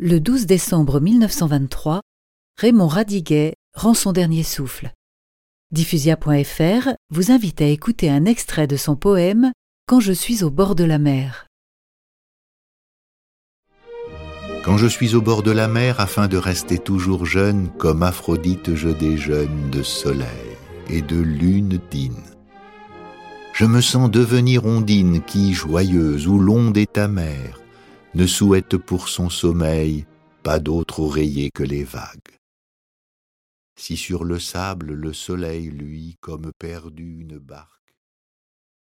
Le 12 décembre 1923, Raymond Radiguet rend son dernier souffle. Diffusia.fr vous invite à écouter un extrait de son poème « Quand je suis au bord de la mer ». Quand je suis au bord de la mer, afin de rester toujours jeune, comme Aphrodite je déjeune de soleil et de lune digne. Je me sens devenir ondine qui, joyeuse où l'onde est amère, ne souhaite pour son sommeil pas d'autre oreiller que les vagues. Si sur le sable le soleil luit comme perdu une barque,